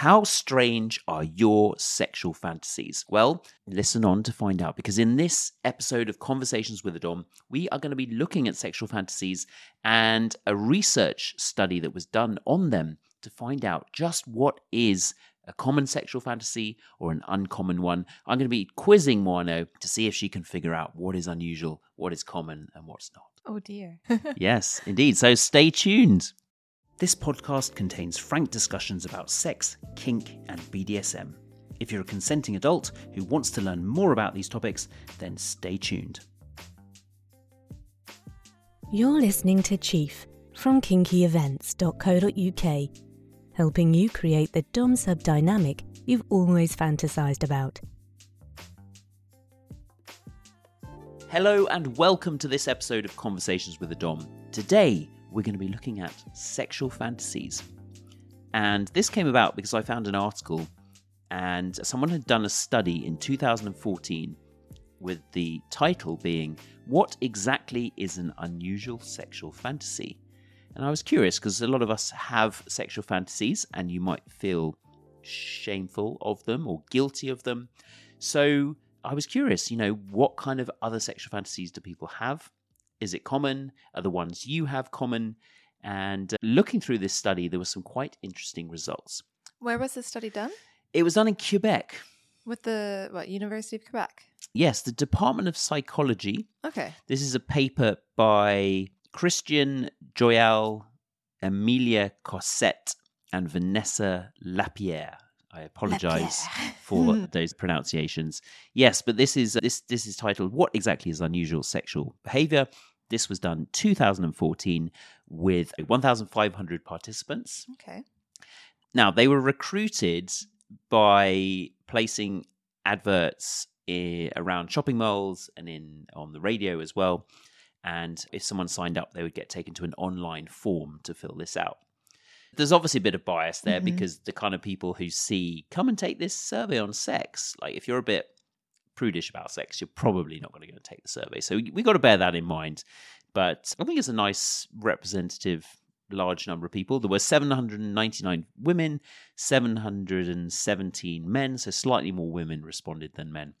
How strange are your sexual fantasies? Well, listen on to find out, because in this episode of Conversations with the Dom, we are going to be looking at sexual fantasies and a research study that was done on them to find out just what is a common sexual fantasy or an uncommon one. I'm going to be quizzing Moineau to see if she can figure out what is unusual, what is common, and what's not. Oh dear. Yes, indeed. So stay tuned. This podcast contains frank discussions about sex, kink, and BDSM. If you're a consenting adult who wants to learn more about these topics, then stay tuned. You're listening to Chief from kinkyevents.co.uk, helping you create the Dom sub dynamic you've always fantasized about. Hello and welcome to this episode of Conversations with the Dom. Today, we're going to be looking at sexual fantasies. And this came about because I found an article and someone had done a study in 2014 with the title being, "What exactly is an unusual sexual fantasy?" And I was curious because a lot of us have sexual fantasies and you might feel shameful of them or guilty of them. So I was curious, what kind of other sexual fantasies do people have? Is it common? Are the ones you have common? And looking through this study, there were some quite interesting results. Where was this study done? It was done in Quebec. With the, University of Quebec? Yes, the Department of Psychology. Okay. This is a paper by Christian Joyal, Amelia Cossette, and Vanessa Lapierre. I apologize for those pronunciations. Yes, but this is titled, "What Exactly is Unusual Sexual Behavior?" This was done 2014 with 1,500 participants. Okay. Now, they were recruited by placing adverts around shopping malls and on the radio as well. And if someone signed up, they would get taken to an online form to fill this out. There's obviously a bit of bias there, mm-hmm. because the kind of people who see, come and take this survey on sex, like if you're a bit prudish about sex, you're probably not going to go and take the survey. So we got to bear that in mind. But I think it's a nice representative large number of people. There were 799 women, 717 men, so slightly more women responded than men.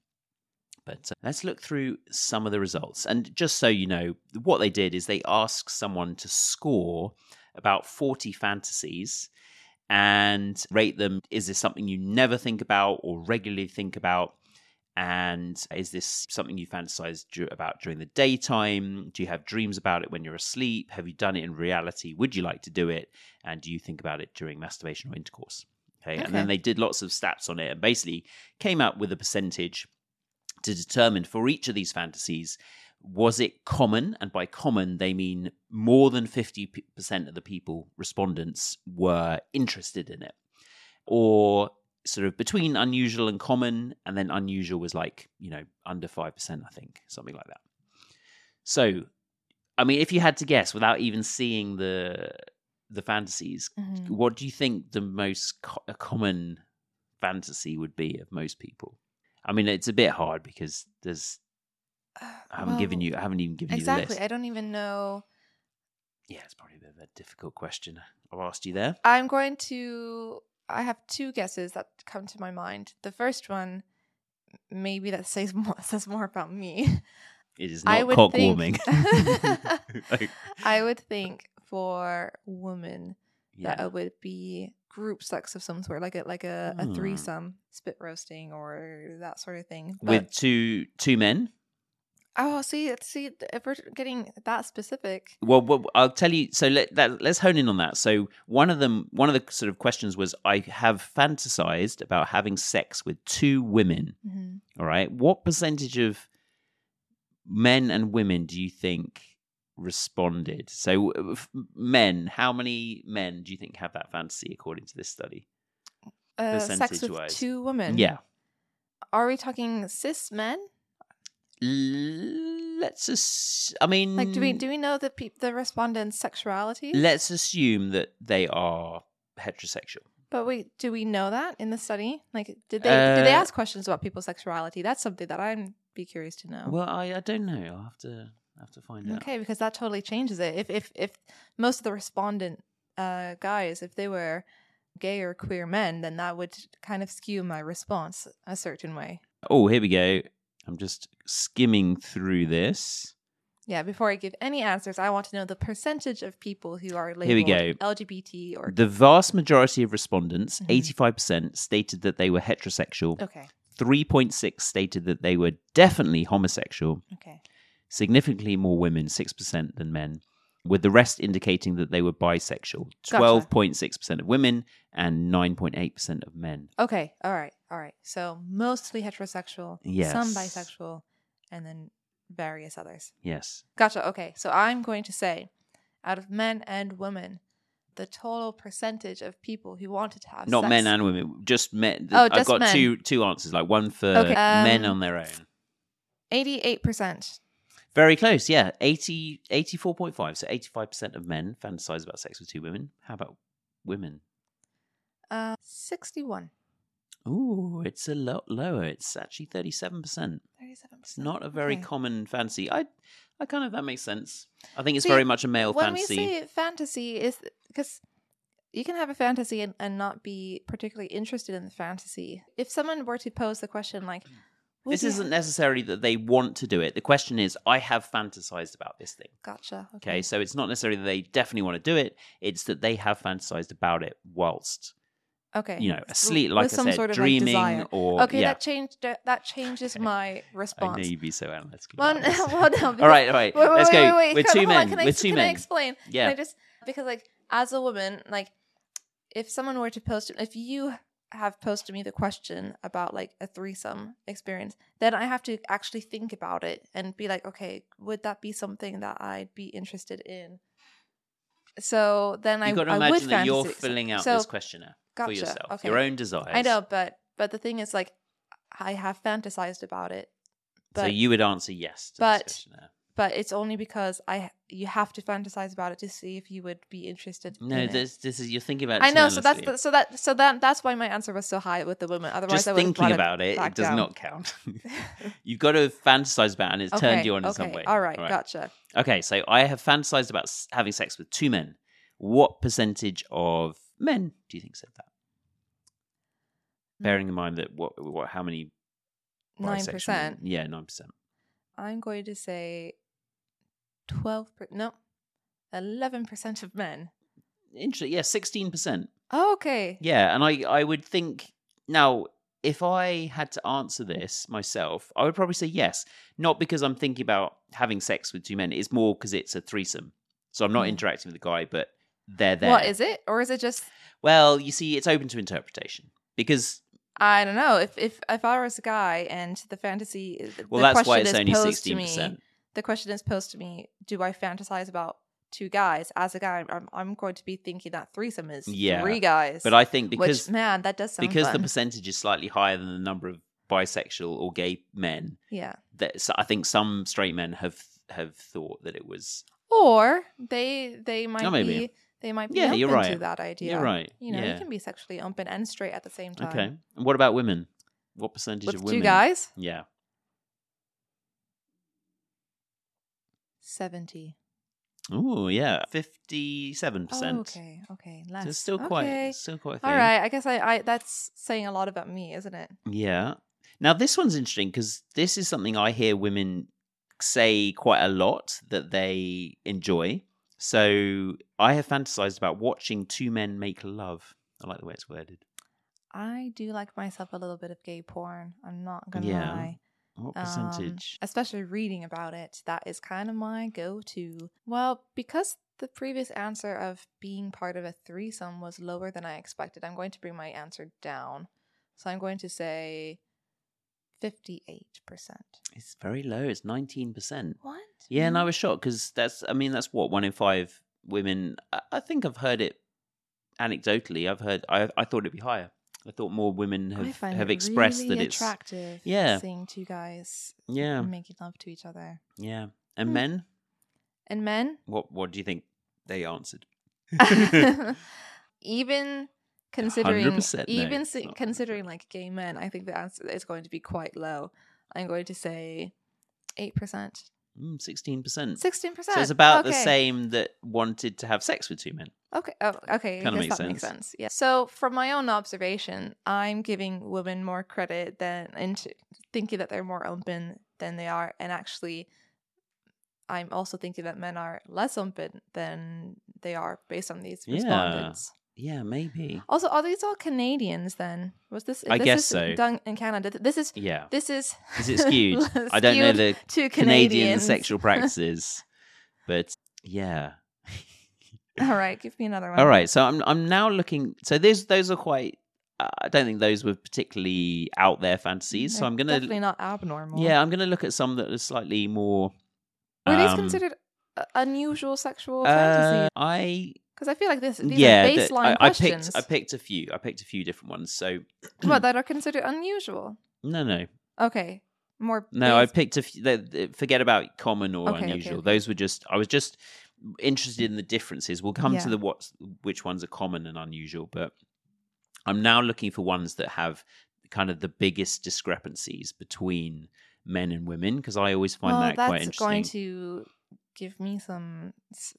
But let's look through some of the results. And just so you know, what they did is they asked someone to score about 40 fantasies and rate them. Is this something you never think about or regularly think about? And is this something you fantasize about during the daytime? Do you have dreams about it when you're asleep? Have you done it in reality? Would you like to do it? And do you think about it during masturbation or intercourse? Okay. And then they did lots of stats on it and basically came up with a percentage to determine for each of these fantasies, was it common? And by common, they mean more than 50% of the respondents were interested in it. Or sort of between unusual and common, and then unusual was under 5%, I think, something like that. So, if you had to guess without even seeing the fantasies, mm-hmm. what do you think the most common fantasy would be of most people? It's a bit hard because there's... I haven't even given you the list. I don't even know. Yeah, it's probably a bit of a difficult question I've asked you there. I have two guesses that come to my mind. The first one, maybe that says more about me. It is not cock warming. I would think for women that it would be group sex of some sort, like a threesome, spit roasting or that sort of thing. But with two men? Oh, see, if we're getting that specific. Well, I'll tell you. So let's hone in on that. So one of the sort of questions was, I have fantasized about having sex with two women. Mm-hmm. All right. What percentage of men and women do you think responded? So men, how many men do you think have that fantasy according to this study? Sex with two women. Yeah. Are we talking cis men? Let's just, do we know the respondents' sexuality? Let's assume that they are heterosexual. But do we know that in the study? Did they ask questions about people's sexuality? That's something that I'd be curious to know. Well, I don't know. I'll have to find out. Okay, because that totally changes it. If most of the respondent guys, if they were gay or queer men, then that would kind of skew my response a certain way. Oh, here we go. I'm just skimming through this. Yeah, before I give any answers, I want to know the percentage of people who are labeled LGBT or... The vast majority of respondents, 85%, stated that they were heterosexual. Okay. 3.6% stated that they were definitely homosexual. Okay. Significantly more women, 6% than men, with the rest indicating that they were bisexual. 12.6% of women and 9.8% of men. Okay, all right. So mostly heterosexual, yes. Some bisexual, and then various others. Yes. Gotcha, okay. So I'm going to say, out of men and women, the total percentage of people who wanted to have sex... Not men and women, just men. Oh, just men. I've got two answers, like one for men on their own. 88%. Very close, yeah. 84.5. So 85% of men fantasize about sex with two women. How about women? 61. Ooh, it's a lot lower. It's actually 37%. It's not a very common fantasy. I kind of, that makes sense. I think it's very much a male fantasy. When we say fantasy, is because you can have a fantasy and not be particularly interested in the fantasy. If someone were to pose the question like... This isn't necessarily that they want to do it. The question is, I have fantasized about this thing. Gotcha. Okay, so it's not necessarily that they definitely want to do it. It's that they have fantasized about it whilst... Okay. You know, asleep, like I said, sort of dreaming, like or... Okay, yeah. That changes my response. I know you'd be so analytical. All right. Let's go. We're two men. Can I explain? Yeah. Can I just... Because, like, as a woman, like, if someone were to post... If you have posted me the question about, like, a threesome experience, then I have to actually think about it and be like, okay, would that be something that I'd be interested in? So then I would... You've got to imagine that you're filling out this questionnaire. Gotcha. For yourself, okay. Your own desires. I know, but the thing is, like, I have fantasized about it. But, so you would answer yes to this questionnaire. But it's only because you have to fantasize about it to see if you would be interested. This is, you're thinking about it. I know, so that's why my answer was so high with the women. Otherwise, just I would thinking about it does down. Not count. You've got to fantasize about it, and it's turned you on in some way. All right, gotcha. Okay, so I have fantasized about having sex with two men. What percentage of men do you think said that? Bearing in mind that what how many? 9%. Yeah, 9%. I'm going to say 11% of men. Interesting. Yeah, 16%. Oh, okay. Yeah, and I would think now if I had to answer this myself, I would probably say yes. Not because I'm thinking about having sex with two men. It's more because it's a threesome, so I'm not interacting with the guy, but they're there. What is it, or is it just? Well, you see, it's open to interpretation because. I don't know. If I was a guy and the fantasy... Well, that's why it's only 16%. The question is posed to me, do I fantasize about two guys? As a guy, I'm going to be thinking that threesome is three guys. But I think because... Which, man, that does sound because fun. The percentage is slightly higher than the number of bisexual or gay men. Yeah. So I think some straight men have thought that it was... Or they might be... They might be open to that idea. You're right. You know, you can be sexually open and straight at the same time. Okay. And what about women? What percentage of women? Two guys? Yeah. 70. Oh, yeah. 57%. Oh, okay. Less. So it's still quite a thing. All right. I guess I that's saying a lot about me, isn't it? Yeah. Now, this one's interesting because this is something I hear women say quite a lot that they enjoy. So I have fantasized about watching two men make love. I like the way it's worded. I do like myself a little bit of gay porn. I'm not going to lie. What percentage? Especially reading about it. That is kind of my go-to. Well, because the previous answer of being part of a threesome was lower than I expected, I'm going to bring my answer down. So I'm going to say 58%. It's very low. It's 19%. What? Yeah, and I was shocked because that's what, 1 in 5 women. I think I've heard it anecdotally. I thought it'd be higher. I thought more women have expressed really that it's attractive. Yeah, seeing two guys. Yeah, making love to each other. Yeah, and men. And men. What do you think they answered? Even considering like gay men, I think the answer is going to be quite low. I'm going to say 8%. 16%. 16%. So it's about the same that wanted to have sex with two men. Okay. Oh, okay. Kind of makes sense. Yeah. So from my own observation, I'm giving women more credit than into thinking that they're more open than they are. And actually, I'm also thinking that men are less open than they are based on these respondents. Yeah, maybe. Also, are these all Canadians then? Was this? I guess so. Done in Canada. This is. Yeah. This is. Is it skewed? I don't know the Canadian sexual practices, but yeah. All right, give me another one. All right, so I'm now looking. So those are quite. I don't think those were particularly out there fantasies. They're so I'm gonna definitely not abnormal. Yeah, I'm gonna look at some that are slightly more. Were these considered unusual sexual fantasy? Because I feel like these are baseline questions. I picked a few different ones. So what that are considered unusual? No. Okay, more. No, I picked a few. Forget about common or unusual. Okay. Those were just. I was just interested in the differences. We'll come to the which ones are common and unusual, but I'm now looking for ones that have kind of the biggest discrepancies between men and women, because I always find that quite interesting.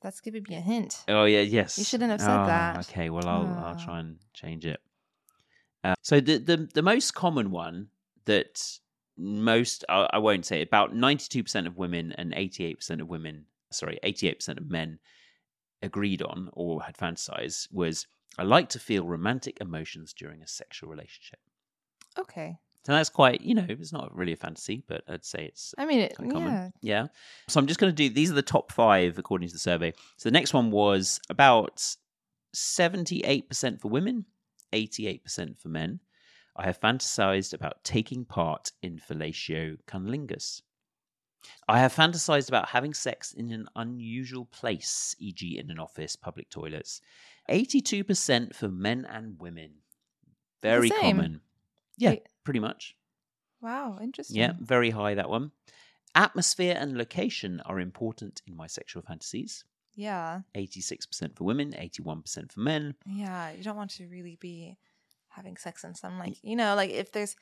That's giving me a hint. Oh yeah, yes. You shouldn't have said that. Okay, well I'll try and change it. So the most common one that most I won't say, about 92% of women and 88% of men agreed on or had fantasized was, I like to feel romantic emotions during a sexual relationship. Okay. So that's quite, it's not really a fantasy, but I'd say it's quite common. Yeah. So I'm just going to do, these are the top 5 according to the survey. So the next one was about 78% for women, 88% for men. I have fantasized about taking part in fellatio cunnilingus. I have fantasized about having sex in an unusual place, e.g. in an office, public toilets. 82% for men and women. Very common. Yeah. Pretty much. Wow, interesting. Yeah, very high, that one. Atmosphere and location are important in my sexual fantasies. Yeah. 86% for women, 81% for men. Yeah, you don't want to really be having sex in some, if there's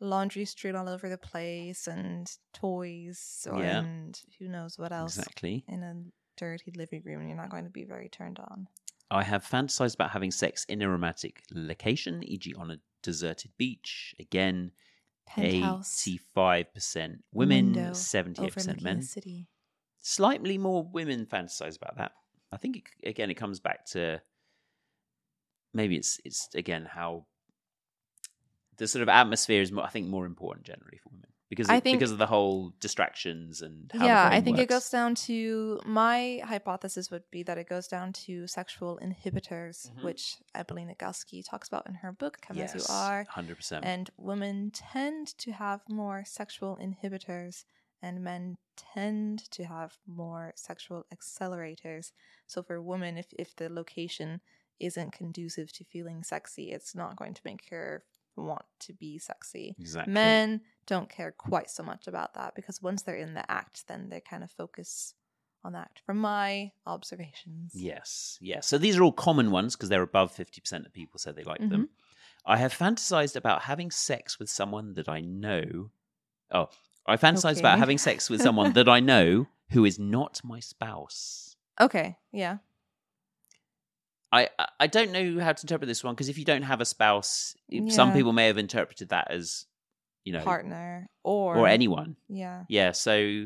laundry strewn all over the place and toys and who knows what else. Exactly. In a dirty living room, you're not going to be very turned on. I have fantasized about having sex in a romantic location, e.g. on a deserted beach. Again, penthouse, 85% women, window, 78% men. City. Slightly more women fantasize about that. I think it comes back to maybe it's again how the sort of atmosphere is more important generally for women because of the whole distractions and how the brain works. It goes down to, my hypothesis would be that it goes down to sexual inhibitors, which Evelina Galski talks about in her book, Come As You Are. 100%. And women tend to have more sexual inhibitors and men tend to have more sexual accelerators. So for women, if the location isn't conducive to feeling sexy, it's not going to make her want to be sexy. Exactly. Men don't care quite so much about that because once they're in the act, then they kind of focus on that, from my observations. Yes. Yeah. So these are all common ones because they're above 50% of people said they like them. I have fantasized about having sex with someone that I know. Oh, I fantasized about having sex with someone that I know who is not my spouse. Okay. Yeah. I don't know how to interpret this one because if you don't have a spouse, some people may have interpreted that as, partner or anyone. Yeah. Yeah. So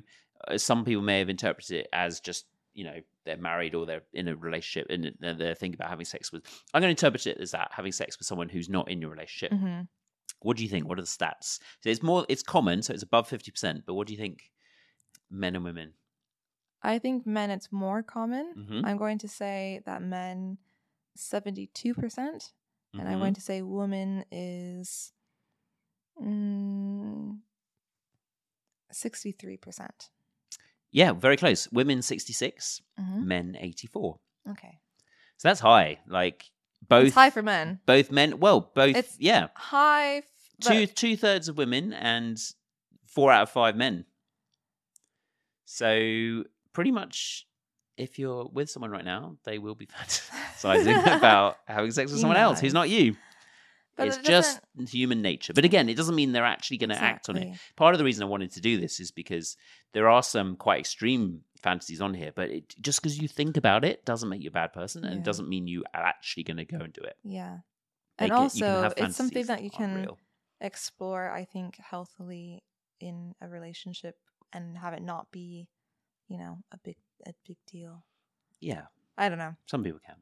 some people may have interpreted it as just, they're married or they're in a relationship and they're thinking about having sex with. I'm going to interpret it as that, having sex with someone who's not in your relationship. Mm-hmm. What do you think? What are the stats? So it's common. So it's above 50%. But what do you think, men and women? I think men, it's more common. Mm-hmm. I'm going to say that men, 72%, and I'm going to say woman is 63%. Yeah, very close. Women 66, men 84. Okay, so that's high. It's high for men. Both men. Well, both. It's high. Two thirds of women and 4 out of 5 men. So pretty much. If you're with someone right now, they will be fantasizing about having sex with someone else who's not you. But it's just human nature. But again, it doesn't mean they're actually going to act on it. Part of the reason I wanted to do this is because there are some quite extreme fantasies on here, but it, just because you think about it doesn't make you a bad person, and it doesn't mean you are actually going to go and do it. Yeah. And also, it's something that you can explore, I think, healthily in a relationship and have it not be, you know, a big deal. Yeah. I don't know. Some people can.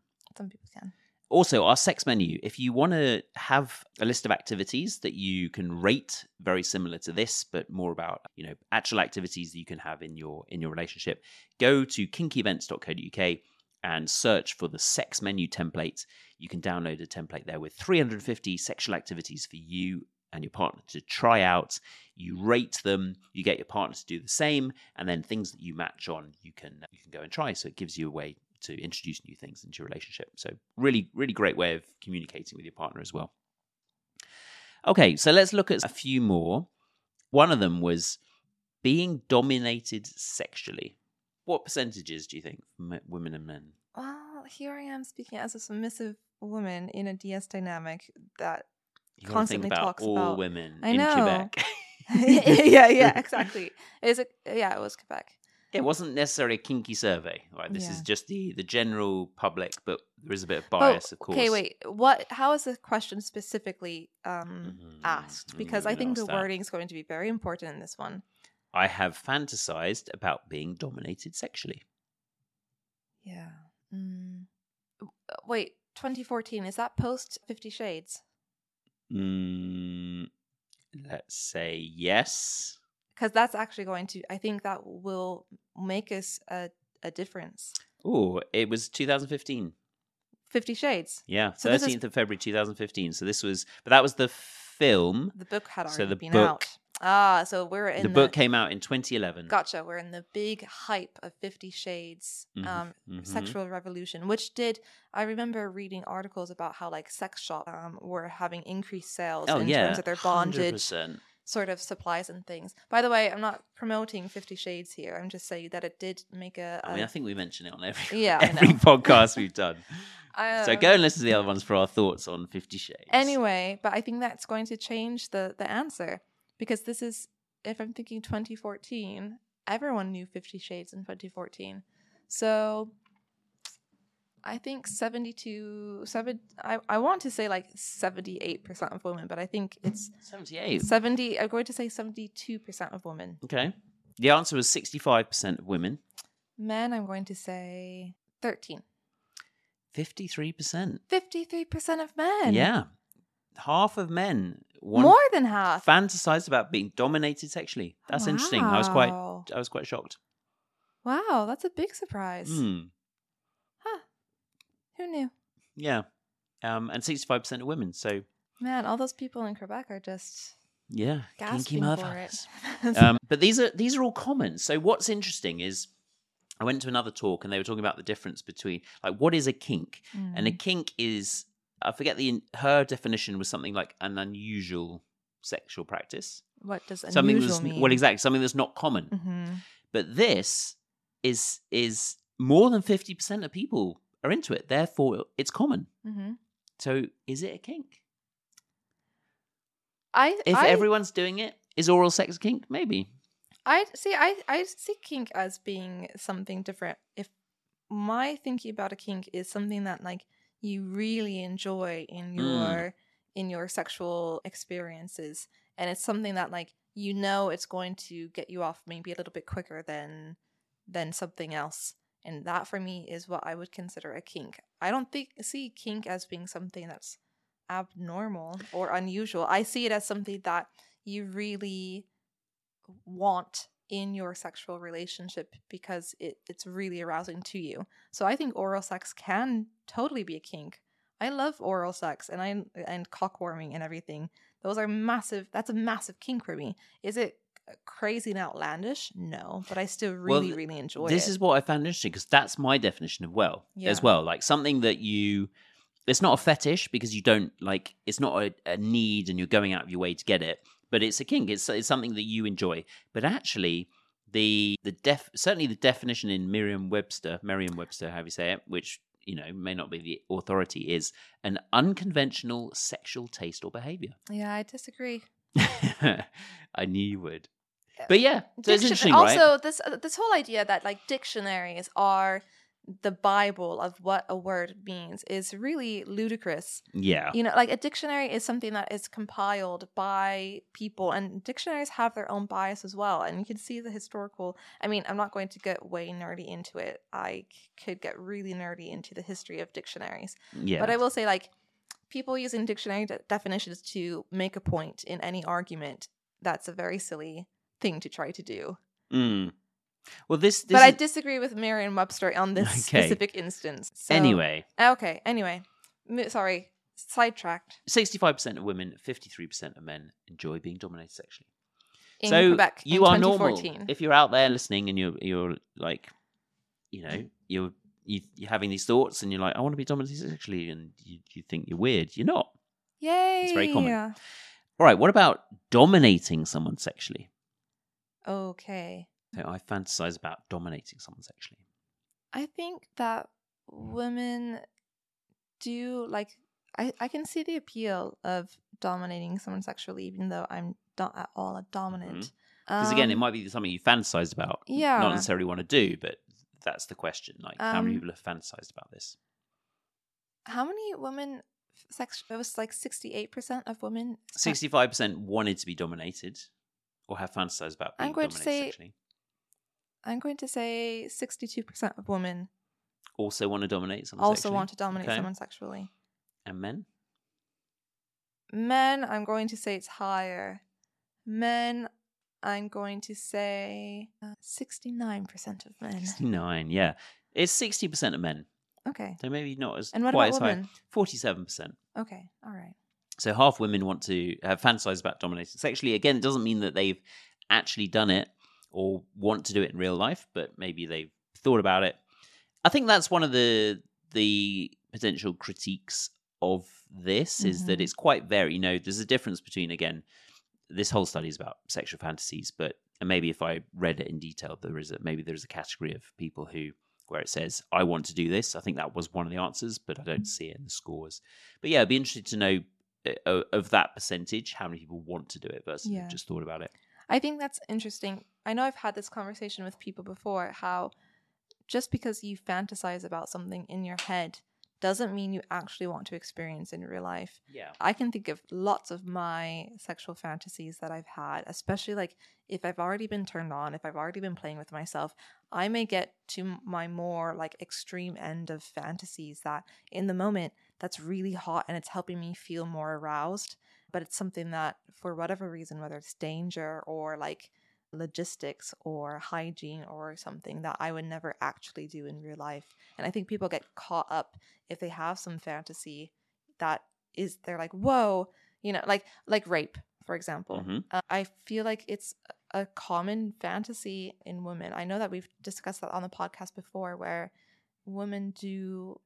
Also, our sex menu, if you want to have a list of activities that you can rate very similar to this, but more about, you know, actual activities that you can have in your relationship, go to kinkyevents.co.uk and search for the sex menu template. You can download a template there with 350 sexual activities for you and your partner to try out. You rate them, you get your partner to do the same, and then things that you match on, you can go and try. So it gives you a way to introduce new things into your relationship. So really, really great way of communicating with your partner as well. Okay, so let's look at a few more. One of them was being dominated sexually. What percentages do you think, women and men? Well, here I am speaking as a submissive woman in a DS dynamic that you constantly talks about all women in Quebec. yeah, exactly. It was Quebec. It wasn't necessarily a kinky survey, right? This is just the general public, but there is a bit of bias, of course. Okay, wait. How is the question specifically asked? Because I think the wording is going to be very important in this one. I have fantasized about being dominated sexually. Yeah. Wait, 2014, is that post 50 Shades? Let's say yes. Because that's actually going to, I think that will make us a difference. Oh, it was 2015. 50 Shades. Yeah, 13th of February 2015. So this was, but that was the film. The book had already been out. Ah, so we're in the book came out in 2011. Gotcha. We're in the big hype of 50 Shades sexual revolution, which I remember reading articles about how like sex shops were having increased sales terms of their bondage. 100%. Sort of supplies and things. By the way, I'm not promoting 50 Shades here. I'm just saying that it did make I mean, I think we mention it on every podcast we've done. So go and listen to the other ones for our thoughts on 50 Shades. Anyway, but I think that's going to change the answer. Because this is, if I'm thinking 2014, everyone knew 50 Shades in 2014. So I think I want to say like 78% of women, but I think it's 78. I'm going to say 72% of women. Okay. The answer was 65% of women. Men, I'm going to say 13. 53%. 53% of men. Yeah. Half of men. More than half. Fantasized about being dominated sexually. That's interesting. I was quite shocked. Wow, that's a big surprise. Who knew? Yeah. And 65% of women, so... Man, all those people in Quebec are just... Yeah, gasping for it. But these are all common. So what's interesting is I went to another talk and they were talking about the difference between, like, what is a kink? And a kink is... I forget her definition was something like an unusual sexual practice. What does unusual mean? Well, exactly. Something that's not common. Mm-hmm. But this is more than 50% of people... are into it, therefore it's common. So is it a kink? If everyone's doing it, is oral sex a kink? Maybe. I see kink as being something different. If my thinking about a kink is something that like you really enjoy in your sexual experiences, and it's something that like you know it's going to get you off maybe a little bit quicker than something else. And that, for me, is what I would consider a kink. I don't see kink as being something that's abnormal or unusual. I see it as something that you really want in your sexual relationship because it's really arousing to you. So I think oral sex can totally be a kink. I love oral sex and cockwarming and everything. Those are massive. That's a massive kink for me. Is it crazy and outlandish? No, but I still really enjoy this. This is what I found interesting, because that's my definition of as well. Like something that it's not a fetish because you don't like, it's not a need and you're going out of your way to get it, but it's a kink. It's something that you enjoy. But actually the certainly the definition in Merriam-Webster, however you say it, which may not be the authority, is an unconventional sexual taste or behavior. Yeah, I disagree. I knew you would. But yeah, so it's interesting, right? Also, this whole idea that like dictionaries are the Bible of what a word means is really ludicrous. Yeah. Like a dictionary is something that is compiled by people, and dictionaries have their own bias as well. And you can see the historical, I'm not going to get way nerdy into it. I could get really nerdy into the history of dictionaries. Yeah. But I will say, like, people using dictionary definitions to make a point in any argument, that's a very silly thing to try to do. Mm. Well, this but I disagree with Merriam-Webster on this specific instance. So. Anyway. Sorry. Sidetracked. 65% of women, 53% of men enjoy being dominated sexually. In Quebec, you are normal. If you're out there listening and you're like, you're having these thoughts and you're like, I want to be dominated sexually, and you think you're weird. You're not. Yay. It's very common. Yeah. All right. What about dominating someone sexually? Okay. So I fantasize about dominating someone sexually. I think that women do, like, I can see the appeal of dominating someone sexually, even though I'm not at all a dominant. Because again, it might be something you fantasize about, not necessarily want to do, but that's the question. Like, how many people have fantasized about this? How many women? It was like 68% of women. 65% wanted to be dominated, or have fantasized about being dominated sexually. I'm going to say 62% of women also want to dominate someone sexually. And men? Men, I'm going to say it's higher. Men, I'm going to say 69% of men. 69, yeah. It's 60% of men. Okay. So maybe not as quite as high. 47%. Okay, all right. So half women want to fantasize about dominating sexually. Again, it doesn't mean that they've actually done it or want to do it in real life, but maybe they've thought about it. I think that's one of the potential critiques of this, is that it's quite varied. There's a difference between, again, this whole study is about sexual fantasies, but maybe if I read it in detail, there's a category of people where it says, I want to do this. I think that was one of the answers, but I don't see it in the scores. But yeah, I'd be interested to know of that percentage, how many people want to do it versus just thought about it. I think that's interesting. I know I've had this conversation with people before, how just because you fantasize about something in your head doesn't mean you actually want to experience in real life. Yeah. I can think of lots of my sexual fantasies that I've had, especially like if I've already been turned on, if I've already been playing with myself, I may get to my more like extreme end of fantasies that in the moment that's really hot and it's helping me feel more aroused. But it's something that for whatever reason, whether it's danger or like logistics or hygiene or something, that I would never actually do in real life. And I think people get caught up if they have some fantasy that is, they're like, whoa, like rape, for example. I feel like it's a common fantasy in women. I know that we've discussed that on the podcast before, where women do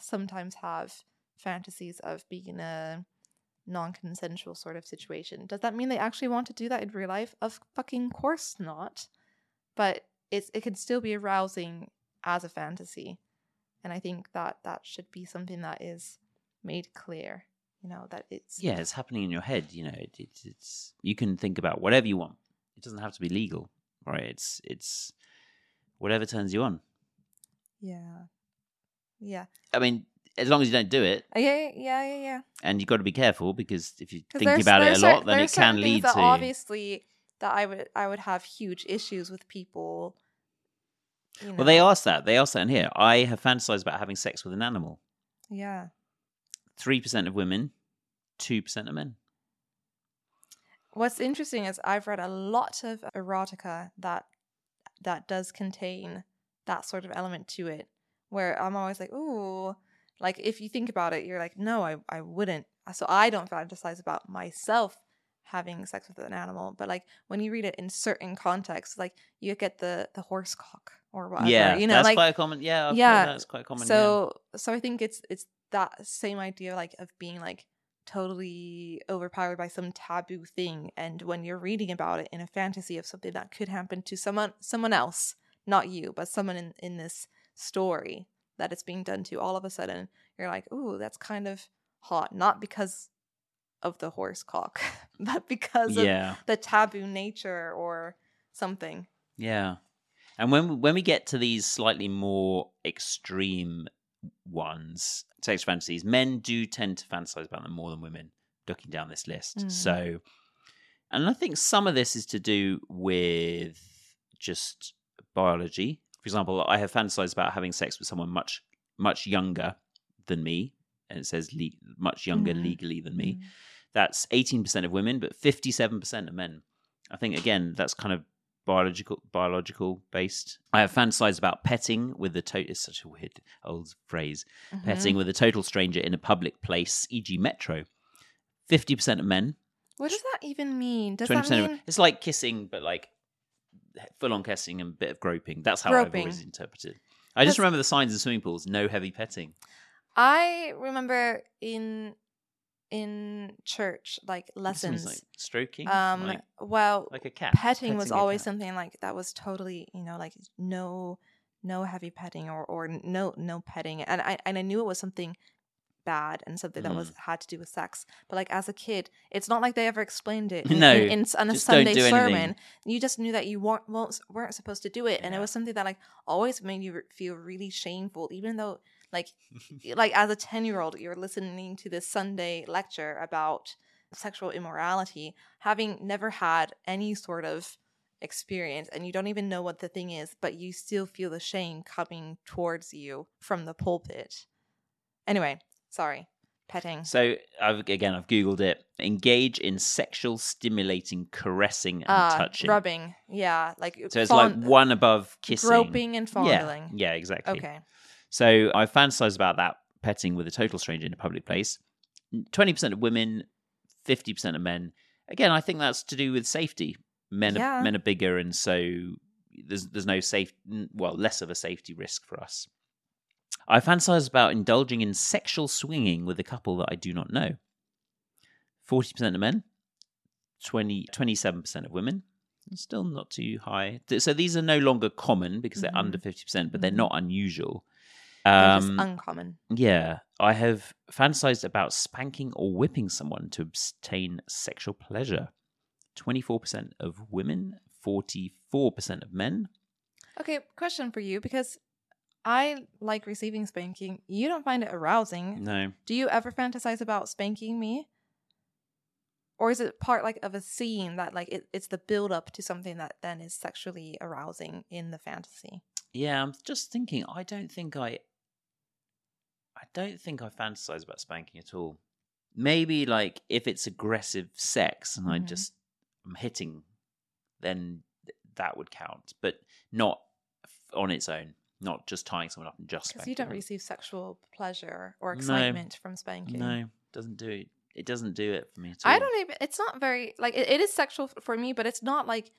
sometimes have fantasies of being in a non-consensual sort of situation. Does that mean they actually want to do that in real life? Of fucking course not. But it can still be arousing as a fantasy. And I think that should be something that is made clear, that it's... Yeah, it's happening in your head, It's you can think about whatever you want. It doesn't have to be legal, right? It's whatever turns you on. Yeah. Yeah. I mean... As long as you don't do it. Yeah. And you've got to be careful, because if you think about it a lot, then it can lead to... Obviously, that I would have huge issues with people. Well, they asked that. They asked that in here. I have fantasized about having sex with an animal. Yeah. 3% of women, 2% of men. What's interesting is I've read a lot of erotica that does contain that sort of element to it, where I'm always like, ooh... Like, if you think about it, you're like, no, I wouldn't. So I don't fantasize about myself having sex with an animal. But, like, when you read it in certain contexts, like, you get the horse cock or whatever. Yeah, that's like, quite common. Yeah, that's quite common. So I think it's that same idea, like, of being, like, totally overpowered by some taboo thing. And when you're reading about it in a fantasy of something that could happen to someone else, not you, but someone in this story, that it's being done to, all of a sudden you're like, ooh, that's kind of hot. Not because of the horse cock, but because of the taboo nature or something. Yeah. And when we get to these slightly more extreme ones, sex fantasies, men do tend to fantasize about them more than women, looking down this list. Mm. So, and I think some of this is to do with just biology. For example, I have fantasized about having sex with someone much, much younger than me. And it says much younger legally than me. Mm. That's 18% of women, but 57% of men. I think, again, that's kind of biological based. I have fantasized about petting with the total, it's such a weird old phrase, petting with a total stranger in a public place, e.g. metro. 50% of men. What does that even mean? Does that mean... It's like kissing, but like full-on kissing and a bit of groping. That's how I've always interpreted. I just remember the signs in swimming pools, no heavy petting. I remember in church, like lessons, like stroking, like a cat. Petting was always something like that was totally, you know, like no heavy petting or no petting, and I knew it was something bad and something that had to do with sex. But like as a kid, it's not like they ever explained it in a Sunday sermon. Anything. You just knew that you weren't supposed to do it, and it was something that like always made you feel really shameful, even though. Like as a 10-year-old, you're listening to this Sunday lecture about sexual immorality, having never had any sort of experience, and you don't even know what the thing is, but you still feel the shame coming towards you from the pulpit. Anyway, sorry, petting. So I've Googled it. Engage in sexual stimulating, caressing, and touching, rubbing. Yeah, like so it's like one above kissing, groping, and fondling. Yeah exactly. Okay. So I fantasized about that, petting with a total stranger in a public place. 20% of women, 50% of men. Again, I think that's to do with safety. Men are bigger, and so there's no less of a safety risk for us. I fantasized about indulging in sexual swinging with a couple that I do not know. 40% of men, 27% of women. Still not too high. So these are no longer common because they're under 50%, but they're not unusual. They're just uncommon. Yeah. I have fantasized about spanking or whipping someone to obtain sexual pleasure. 24% of women, 44% of men. Okay, question for you, because I like receiving spanking. You don't find it arousing. No. Do you ever fantasize about spanking me? Or is it part like of a scene that like it's the build up to something that then is sexually arousing in the fantasy? Yeah, I'm just thinking. I don't think I fantasize about spanking at all. Maybe like if it's aggressive sex and I'm hitting, then that would count, but not on its own. Not just tying someone up and just spanking. Because you don't receive sexual pleasure or excitement from spanking. No, doesn't do it. It doesn't do it for me at all. I don't even. It's not very like it is sexual for me, but it's not like.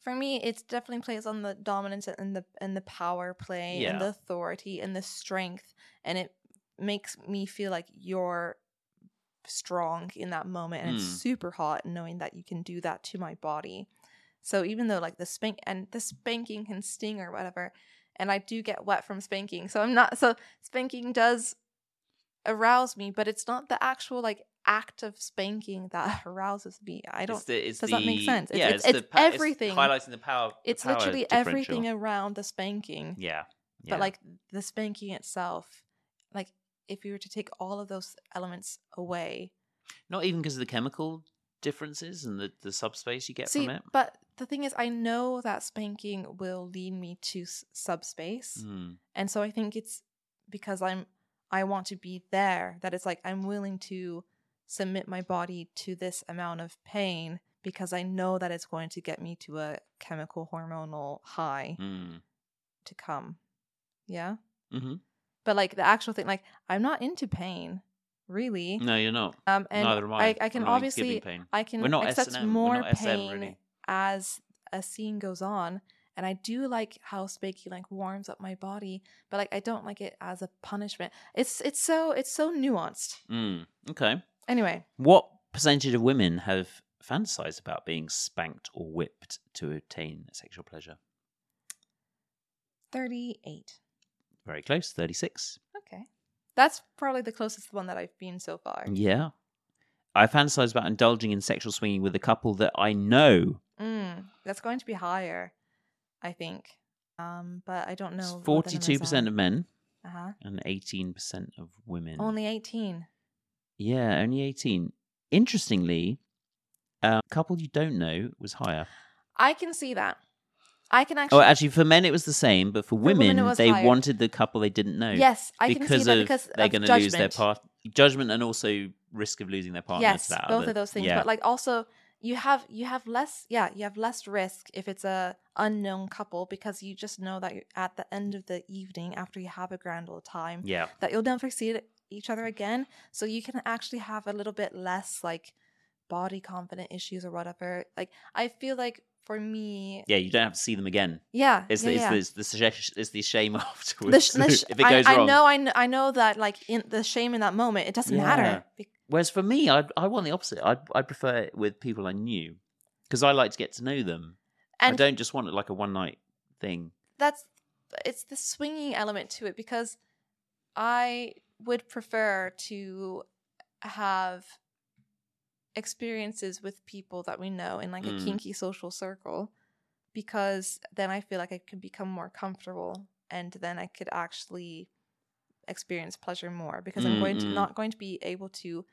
For me, it definitely plays on the dominance and the power play and the authority and the strength, and it makes me feel like you're strong in that moment, and it's super hot knowing that you can do that to my body. So even though like the spanking can sting or whatever, and I do get wet from spanking, so spanking does arouse me, but it's not the actual like act of spanking that arouses me. Does that make sense? It's everything. It's highlighting the power. It's the power literally everything around the spanking. Yeah. But like the spanking itself, like if you were to take all of those elements away, not even because of the chemical differences and the subspace you get from it. But the thing is, I know that spanking will lead me to subspace, and so I think it's because I want to be there. That it's like I'm willing to submit my body to this amount of pain because I know that it's going to get me to a chemical hormonal high to come. Yeah? Mm-hmm. But like the actual thing, like I'm not into pain, really. No, you're not. And neither am I. I can obviously, pain. I can accept S&M. More pain really. As a scene goes on. And I do like how spanking like warms up my body, but like I don't like it as a punishment. It's so nuanced. Okay. Anyway, what percentage of women have fantasized about being spanked or whipped to obtain sexual pleasure? 38. Very close, 36. Okay. That's probably the closest one that I've been so far. Yeah. I fantasize about indulging in sexual swinging with a couple that I know. That's going to be higher, I think. But I don't know. It's 42% of men and 18% of women. Only 18. Yeah, only 18. Interestingly, a couple you don't know was higher. I can see that. I can actually... Oh, actually, for men it was the same, but for women they higher. Wanted the couple they didn't know. Yes, I can see that because of judgment. They're going to lose their judgment and also risk of losing their partner. Yes, to that both of those things. Yeah. But like also... You have less risk if it's a unknown couple because you just know that you're at the end of the evening after you have a grand old time that you'll never see each other again. So you can actually have a little bit less like body confident issues or whatever. Like I feel like for me, you don't have to see them again. Yeah, it's the shame afterwards. If it goes wrong, I know that like in the shame in that moment, it doesn't matter. Whereas for me, I want the opposite. I prefer it with people I knew because I like to get to know them. And I don't just want it like a one-night thing. It's the swinging element to it because I would prefer to have experiences with people that we know in like a kinky social circle because then I feel like I could become more comfortable and then I could actually experience pleasure more because I'm going to not going to be able to...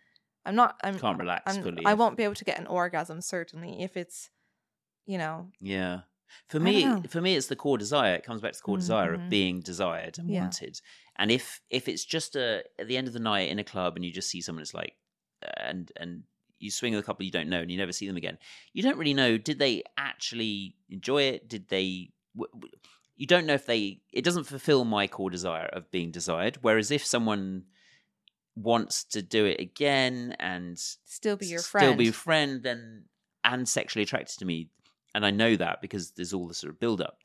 can't relax fully. I won't be able to get an orgasm, certainly, if it's, you know... Yeah. For me, it's the core desire. It comes back to the core desire of being desired and wanted. And if it's just at the end of the night in a club and you just see someone, it's like... And you swing with a couple you don't know and you never see them again. You don't really know, did they actually enjoy it? Did they... You don't know if it doesn't fulfill my core desire of being desired. Whereas if someone wants to do it again and still be your friend, then and sexually attracted to me, and I know that because there's all the sort of build up.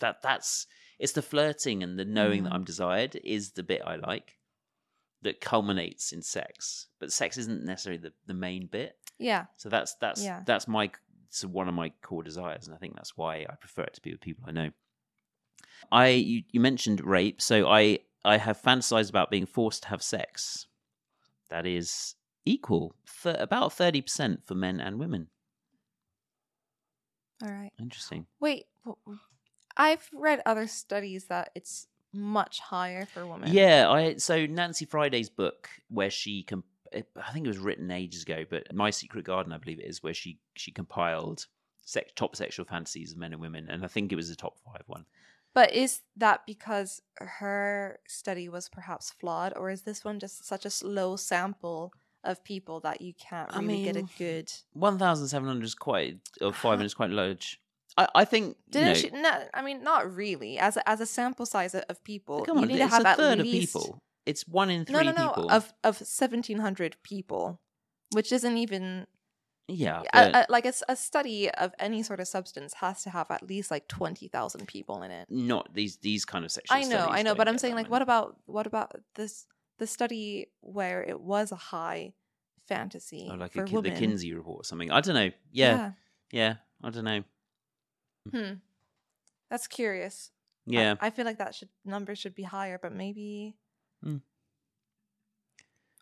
It's the flirting and the knowing that I'm desired is the bit I like that culminates in sex. But sex isn't necessarily the main bit. Yeah. So that's one of my core desires, and I think that's why I prefer it to be with people I know. You mentioned rape, so I have fantasized about being forced to have sex. That is equal about 30% for men and women. All right. Interesting. Wait, I've read other studies that it's much higher for women. Yeah, so Nancy Friday's book where she I think it was written ages ago, but My Secret Garden, I believe it is, where she compiled top sexual fantasies of men and women, and I think it was a top 5 one. But is that because her study was perhaps flawed, or is this one just such a low sample of people that you can't really get a good... 1,700 is quite, or 500 is quite large. I think... not really. As a sample size of people, you need to have at least... It's a third of people. It's 1 in 3 people. Of 1,700 people, which isn't even... Yeah. A study of any sort of substance has to have at least like 20,000 people in it. Not these kind of sexual studies. I know, but I'm saying like what about this the study where it was a high fantasy for women? The Kinsey report or something. I don't know. Yeah, I don't know. That's curious. Yeah. I feel like that number should be higher, but maybe I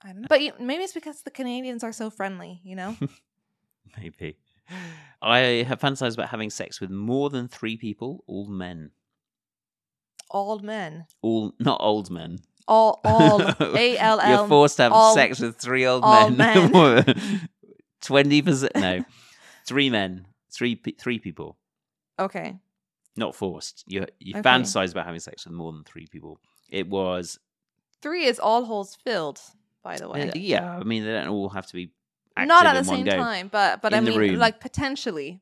don't know. But maybe it's because the Canadians are so friendly, you know? Maybe. I have fantasized about having sex with more than 3 people, all men. All men? All, not old men. All, A-L-L. You're forced to have sex with 3 old men. 20%, no. 3 men, three people. Okay. Not forced. You fantasize about having sex with more than 3 people. It was... 3 is all holes filled, by the way. Yeah, I mean, they don't all have to be... Not at the same time, but I mean, like potentially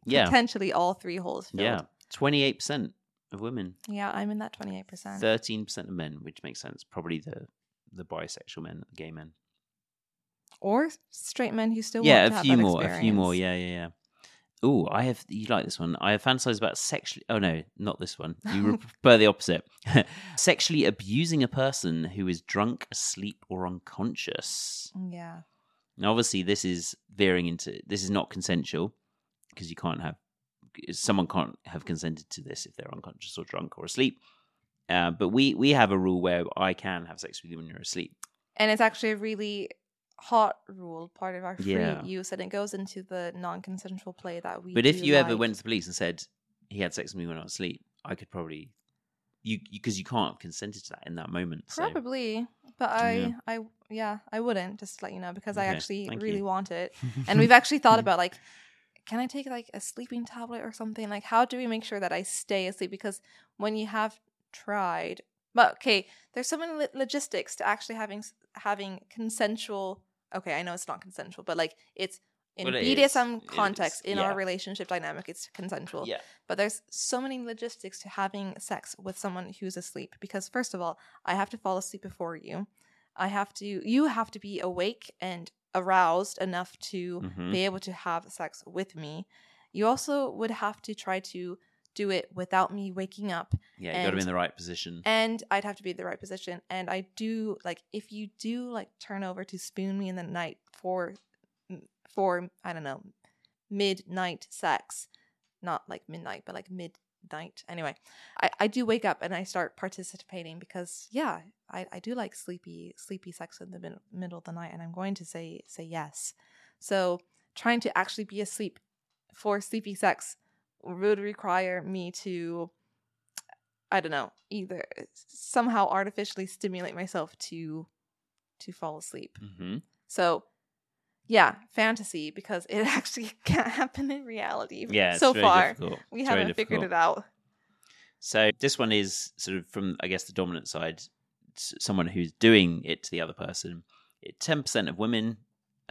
all 3 holes filled. Yeah, 28% of women. Yeah, I'm in that 28%. 13% of men, which makes sense. Probably the bisexual men, the gay men, or straight men who still want to have that experience. A few more. Yeah. Oh, you like this one? I have fantasized about sexually. Oh no, not this one. You prefer the opposite. Sexually abusing a person who is drunk, asleep, or unconscious. Yeah. Now, obviously, this is not consensual because someone can't have consented to this if they're unconscious or drunk or asleep. But we have a rule where I can have sex with you when you're asleep. And it's actually a really hot rule, part of our free use, and it goes into the non-consensual play that we. But if you ever went to the police and said he had sex with me when I was asleep, I could probably because you can't have consented to that in that moment. Probably, so. But I wouldn't, just to let you know, because I actually really want it, and we've actually thought about like, can I take like a sleeping tablet or something? Like, how do we make sure that I stay asleep? Because when you have tried, but there's so many logistics to actually having consensual. Okay, I know it's not consensual, but like it's in BDSM context, in our relationship dynamic, it's consensual. Yeah. But there's so many logistics to having sex with someone who's asleep. Because first of all, I have to fall asleep before you. You have to be awake and aroused enough to be able to have sex with me. You also would have to try to do it without me waking up. Yeah, you got to be in the right position. And I'd have to be in the right position. And I do, like, if you do, like, turn over to spoon me in the night for I don't know, midnight sex. Not, like, midnight, but, like, midnight. Anyway, I do wake up and I start participating because, I do like sleepy sex in the middle of the night. And I'm going to say yes. So trying to actually be asleep for sleepy sex would require me to, I don't know, either somehow artificially stimulate myself to fall asleep. Mm-hmm. So, fantasy, because it actually can't happen in reality. Yeah, so far, we haven't figured it out. So this one is sort of from, I guess, the dominant side, someone who's doing it to the other person. 10% of women,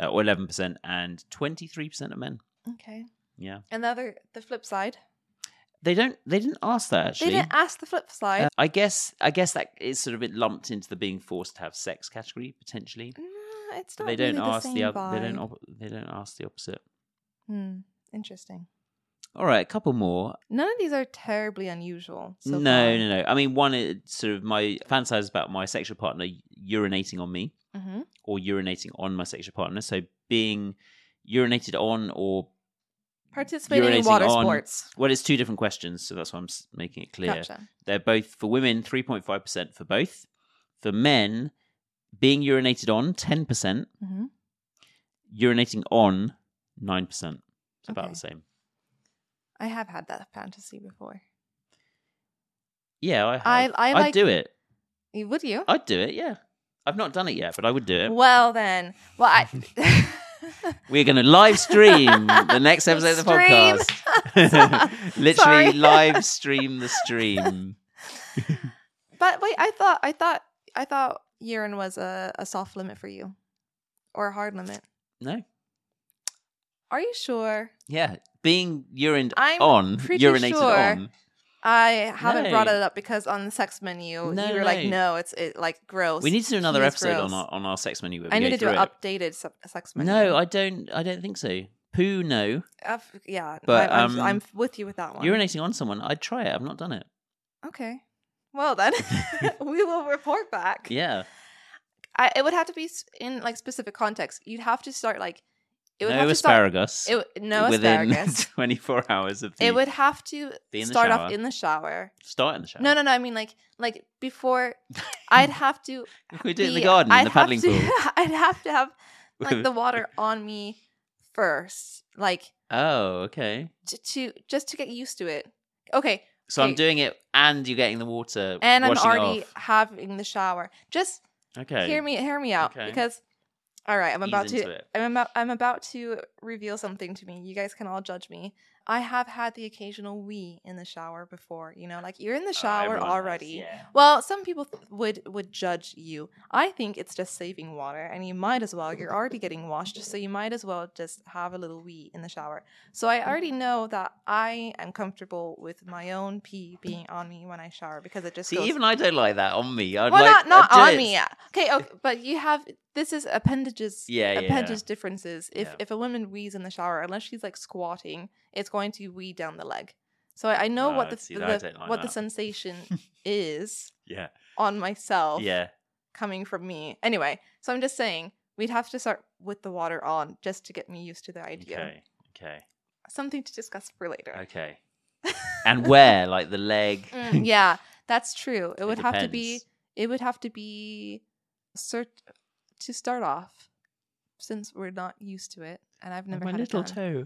or 11%, and 23% of men. Okay. Yeah. And the flip side? They didn't ask that, actually. They didn't ask the flip side. I guess that is sort of lumped into the being forced to have sex category, potentially. It's not really the same vibe. They don't ask the opposite. Interesting. All right, a couple more. None of these are terribly unusual. So no. I mean, one is sort of my fantasize about my sexual partner urinating on me or urinating on my sexual partner. So being urinated on or participating in water sports. Well, it's two different questions, so that's why I'm making it clear. Gotcha. They're both, for women, 3.5% for both. For men, being urinated on, 10%. Urinating on, 9%. It's about the same. I have had that fantasy before. Yeah, I have. I'd do it. Would you? I'd do it, yeah. I've not done it yet, but I would do it. Well, then. Well, I... We're going to live stream the next episode of the podcast. Literally live stream the stream. But wait, I thought urine was a soft limit for you, or a hard limit. No. Are you sure? Yeah, being urined on, urinated on. I haven't brought it up because on the sex menu you were like, no, it's like gross. We need to do another episode gross. on our sex menu. I need to do an updated sex menu. No, I don't think so. Poo, no. But I'm with you with that one. Urinating on someone, I'd try it. I've not done it. Okay, well then we will report back. Yeah, it would have to be in like specific context. You'd have to start like. It would have to asparagus. Within asparagus. 24 hours of the... It would have to start off in the shower. Start in the shower? No. I mean, like before... I'd have to... We do it in the garden, in the paddling pool. I'd have to have, like, the water on me first. Like... Oh, okay. Just to get used to it. Okay. So I'm doing it, and you're getting the water, and I'm already having the shower. Just hear me out, because... All right, I'm about to reveal something to me. You guys can all judge me. I have had the occasional wee in the shower before. You know, like you're in the shower already. Has, yeah. Well, some people would judge you. I think it's just saving water, and you might as well. You're already getting washed, so you might as well just have a little wee in the shower. So I already know that I am comfortable with my own pee being on me when I shower because it just. See, even I don't like that on me. Not on me. Yeah. Okay, but you have. This is appendages. Appendage differences. If a woman wees in the shower, unless she's like squatting, it's going to wee down the leg. So I know the sensation is on myself coming from me. Anyway, so I'm just saying we'd have to start with the water on just to get me used to the idea. Okay. Something to discuss for later. Okay. And where, like the leg? That's true. It would have to be. It would have to be cert to start off, since we're not used to it, and I've never had it done. My little toe.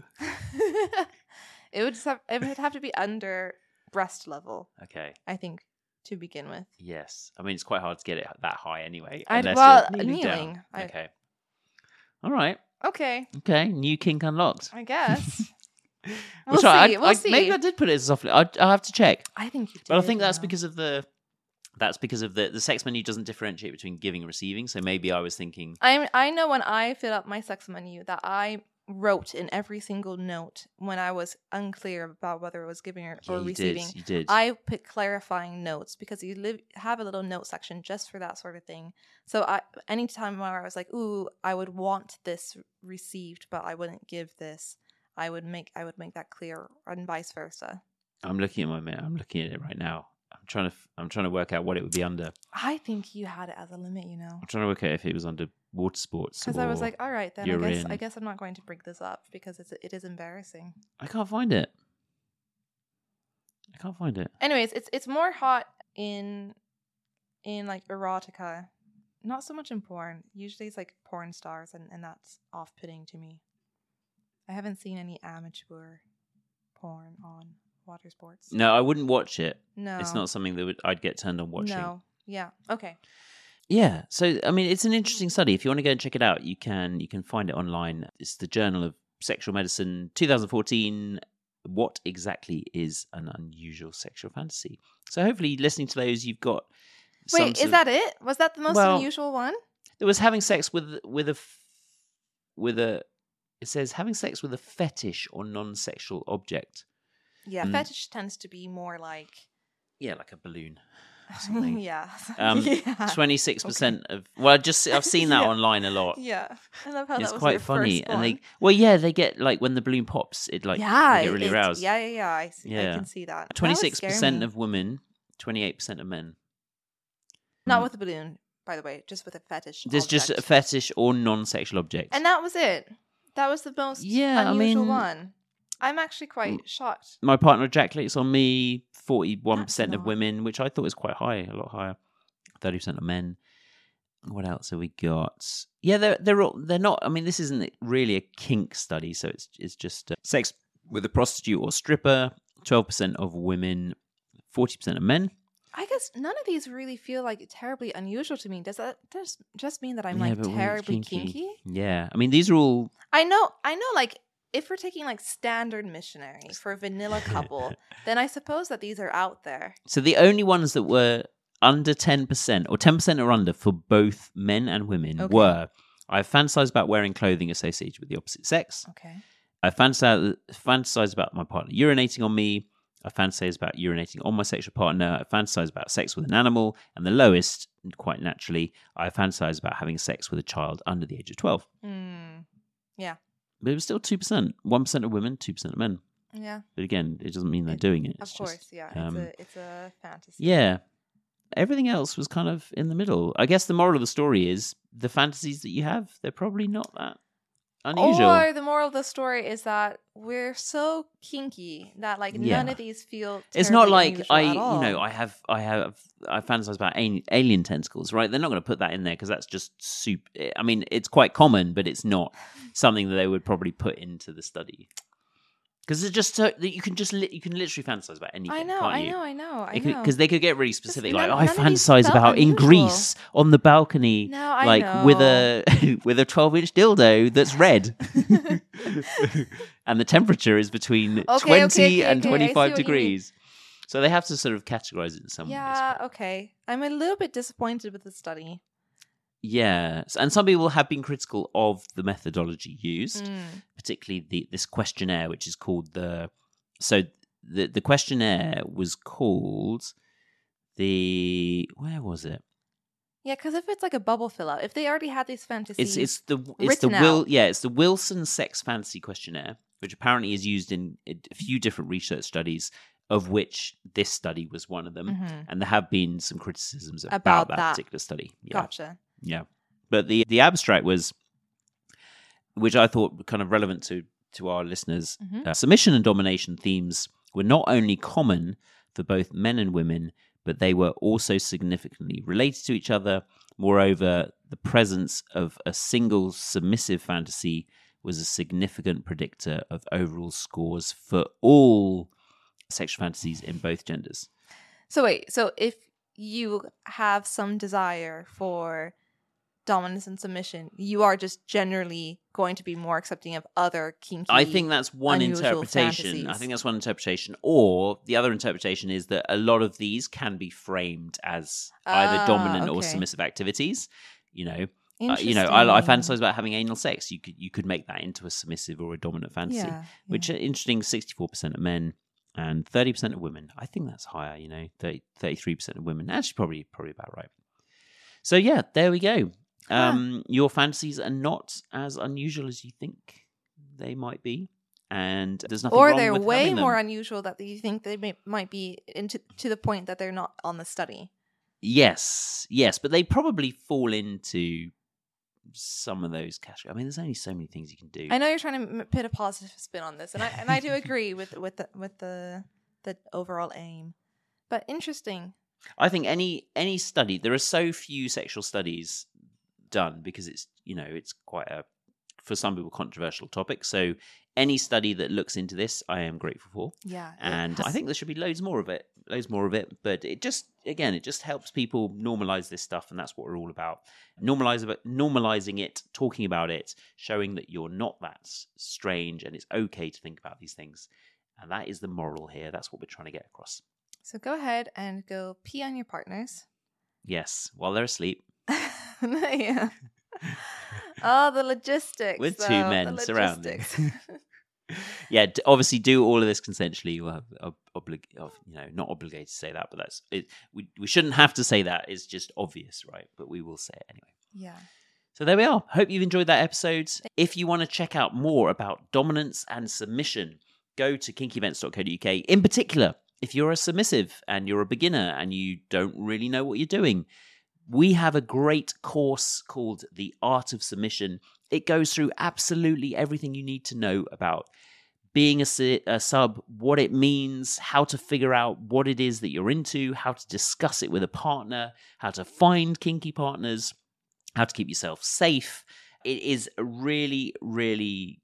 It would just have. It would have to be under breast level. Okay. I think. To begin with. Yes. I mean, it's quite hard to get it that high anyway. Kneeling. Okay. All right. Okay. New kink unlocked. I guess. We'll see. Maybe I did put it as softly. I'll have to check. I think you did. But I think that's because of the... That's because of the sex menu doesn't differentiate between giving and receiving. So maybe I was thinking... I know when I fill up my sex menu that I wrote in every single note when I was unclear about whether it was giving or receiving. You did. I put clarifying notes because you have a little note section just for that sort of thing. So any time where I was like, ooh, I would want this received, but I wouldn't give this. I would make that clear, and vice versa. I'm looking at it right now. I'm trying to work out what it would be under. I think you had it as a limit, you know. I'm trying to work out if it was under water sports. Because I was like, all right, then I guess I'm not going to bring this up because it is embarrassing. I can't find it. Anyways, it's more hot in like erotica, not so much in porn. Usually it's like porn stars, and that's off-putting to me. I haven't seen any amateur porn on water sports. No, I wouldn't watch it. No. It's not something that I'd get turned on watching. No. Yeah. Okay. Yeah. So, I mean, it's an interesting study. If you want to go and check it out, you can find it online. It's the Journal of Sexual Medicine, 2014. What exactly is an unusual sexual fantasy? So hopefully listening to those, you've got... Wait, is that it? Was that the most unusual one? It was having sex with a... It says having sex with a fetish or non-sexual object. Yeah, fetish tends to be more like... Yeah, like a balloon or something. Yeah. 26% of... Well, I've seen that online a lot. Yeah. I love how that was quite funny. First one. And they get like when the balloon pops, it like they get really aroused. Yeah. I can see that. 26% of women, 28% of men. Not with a balloon, by the way, just with a fetish. There's just a fetish or non-sexual object. And that was it. That was the most unusual one. I'm actually quite shocked. My partner ejaculates on me, 41% of women, which I thought was quite high, a lot higher. 30% of men. What else have we got? Yeah, they're not. I mean, this isn't really a kink study, so it's just sex with a prostitute or stripper. 12% of women, 40% of men. I guess none of these really feel like terribly unusual to me. Does that just mean that I'm like terribly kinky? Yeah. I mean, these are all... I know like if we're taking like standard missionary for a vanilla couple, then I suppose that these are out there. So the only ones that were under 10% or 10% or under for both men and women were I've fantasized about wearing clothing associated with the opposite sex. Okay. I fantasized about my partner urinating on me. I fantasize about urinating on my sexual partner. I fantasize about sex with an animal. And the lowest, quite naturally, I fantasize about having sex with a child under the age of 12. Mm. Yeah. But it was still 2%. 1% of women, 2% of men. Yeah. But again, it doesn't mean they're doing it. Of course. It's a fantasy. Yeah. Everything else was kind of in the middle. I guess the moral of the story is the fantasies that you have, they're probably not that unusual. Or the moral of the story is that we're so kinky that like none of these feel... It's not like I fantasize about alien tentacles, right? They're not going to put that in there because that's just soup. I mean, it's quite common, but it's not something that they would probably put into the study because it's just so that you can literally fantasize about anything. I know. Because they could get really specific, I fantasize about in Greece on the balcony, with a 12-inch dildo that's red, and the temperature is between 20 and 25 degrees. So they have to sort of categorize it in some way. Yeah, okay. I'm a little bit disappointed with the study. Yeah, and some people have been critical of the methodology used, particularly this questionnaire, which is called the... So the questionnaire was called the... Where was it? Yeah, because if it's like a bubble fill-out, if they already had these fantasies it's the Wilson Sex Fantasy Questionnaire, which apparently is used in a few different research studies, of which this study was one of them, and there have been some criticisms about that particular study. Yeah. Gotcha. Yeah. But the abstract was, which I thought kind of relevant to our listeners, submission and domination themes were not only common for both men and women, but they were also significantly related to each other. Moreover, the presence of a single submissive fantasy was a significant predictor of overall scores for all sexual fantasies in both genders. So wait, so if you have some desire for dominance and submission, you are just generally going to be more accepting of other kinky, I think that's one interpretation. Fantasies. I think that's one interpretation. Or the other interpretation is that a lot of these can be framed as either dominant or submissive activities. I fantasize about having anal sex. You could make that into a submissive or a dominant fantasy, which are interesting. 64% of men and 30% of women. I think that's higher. 33% of women. Actually, probably about right. So yeah, there we go. Your fantasies are not as unusual as you think they might be, and there's nothing wrong with having them. Or they're way more unusual that you think they might be, to the point that they're not on the study. Yes, but they probably fall into some of those categories. I mean, there's only so many things you can do. I know you're trying to put a positive spin on this, and I do agree with the overall aim, but interesting. I think any study, there are so few sexual studies done because it's quite a, for some people, controversial topic. So any study that looks into this, I am grateful for. Yeah. And I think there should be loads more of it. But it just helps people normalize this stuff. And that's what we're all about. Normalizing it, talking about it, showing that you're not that strange and it's okay to think about these things. And that is the moral here. That's what we're trying to get across. So go ahead and go pee on your partners. Yes, while they're asleep. Yeah. Oh, the logistics. With two men surrounding. Yeah, obviously do all of this consensually. We're not obligated to say that, but that's it. We shouldn't have to say that. It's just obvious, right? But we will say it anyway. Yeah. So there we are. Hope you've enjoyed that episode. If you want to check out more about dominance and submission, go to kinkyevents.co.uk. In particular, if you're a submissive and you're a beginner and you don't really know what you're doing, we have a great course called The Art of Submission. It goes through absolutely everything you need to know about being a sub, what it means, how to figure out what it is that you're into, how to discuss it with a partner, how to find kinky partners, how to keep yourself safe. It is really, really,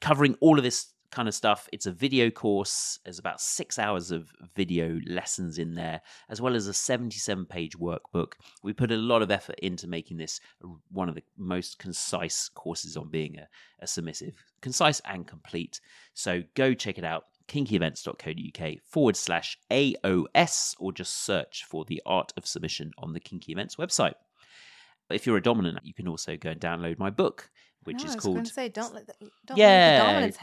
covering all of this kind of stuff. It's a video course. There's about 6 hours of video lessons in there, as well as a 77-page workbook. We put a lot of effort into making this one of the most concise courses on being a submissive, concise and complete. So go check it out, kinkyevents.co.uk/AOS, or just search for The Art of Submission on the Kinky Events website. If you're a dominant, you can also go and download my book, which is called... I was going to say, don't let the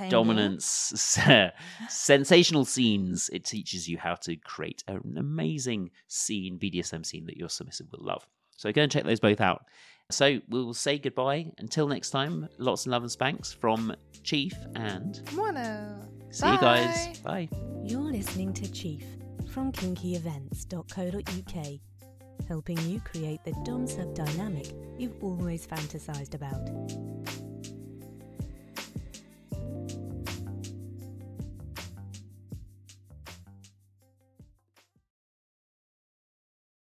dominance hang you. Sensational Scenes. It teaches you how to create an amazing scene, BDSM scene, that your submissive will love. So go and check those both out. So we'll say goodbye. Until next time, lots of love and spanks from Chief and... Moineau. See you guys. Bye. You're listening to Chief from kinkyevents.co.uk. helping you create the Dom-Sub dynamic you've always fantasized about.